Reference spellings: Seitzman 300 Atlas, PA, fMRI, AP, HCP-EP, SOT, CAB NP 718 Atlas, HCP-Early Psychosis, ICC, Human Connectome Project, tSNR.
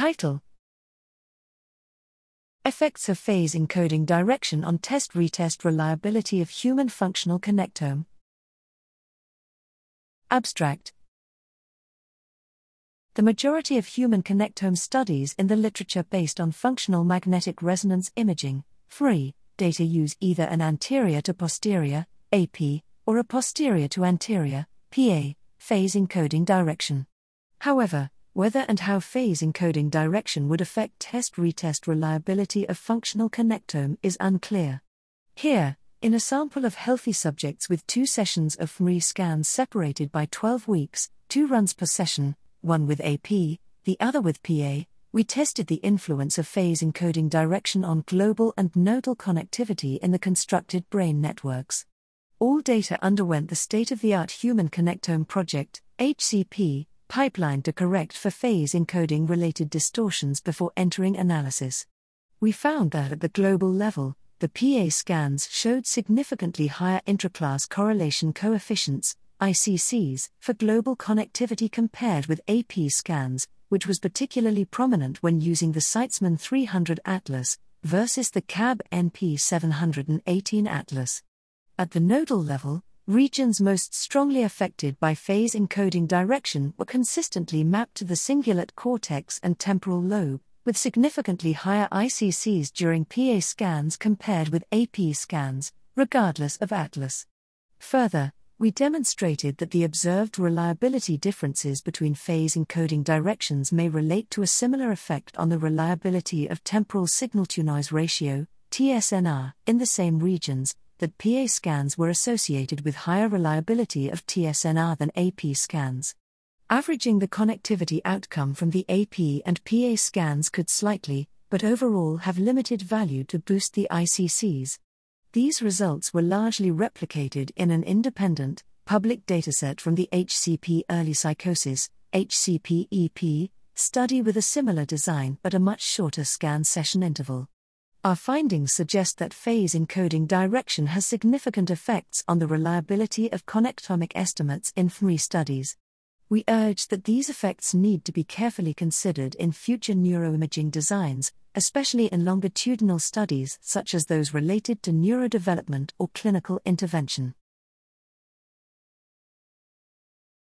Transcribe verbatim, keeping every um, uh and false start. Title: Effects of Phase Encoding Direction on Test-Retest Reliability of Human Functional Connectome. Abstract: The majority of human connectome studies in the literature based on functional magnetic resonance imaging (F M R I) data use either an anterior to posterior (A P) or a posterior to anterior (P A) phase encoding direction. However, whether and how phase encoding direction would affect test-retest reliability of functional connectome is unclear. Here, in a sample of healthy subjects with two sessions of F M R I scans separated by twelve weeks, two runs per session, one with A P, the other with P A, we tested the influence of phase encoding direction on global and nodal connectivity in the constructed brain networks. All data underwent the state-of-the-art Human Connectome Project (H C P) pipeline to correct for phase encoding-related distortions before entering analysis. We found that at the global level, the P A scans showed significantly higher intraclass correlation coefficients (I C Cs) for global connectivity compared with A P scans, which was particularly prominent when using the Seitzman three hundred Atlas versus the C A B N P seven hundred eighteen Atlas. At the nodal level, regions most strongly affected by phase encoding direction were consistently mapped to the cingulate cortex and temporal lobe, with significantly higher I C Cs during P A scans compared with A P scans, regardless of Atlas. Further, we demonstrated that the observed reliability differences between phase encoding directions may relate to a similar effect on the reliability of temporal signal-to-noise ratio (t S N R) in the same regions, that P A scans were associated with higher reliability of t S N R than A P scans. Averaging the connectivity outcome from the A P and P A scans could slightly, but overall have limited value to boost the I C Cs. These results were largely replicated in an independent, public dataset from the H C P Early Psychosis (H C P E P) study with a similar design but a much shorter scan session interval. Our findings suggest that phase encoding direction has significant effects on the reliability of connectomic estimates in F M R I studies. We urge that these effects need to be carefully considered in future neuroimaging designs, especially in longitudinal studies such as those related to neurodevelopment or clinical intervention.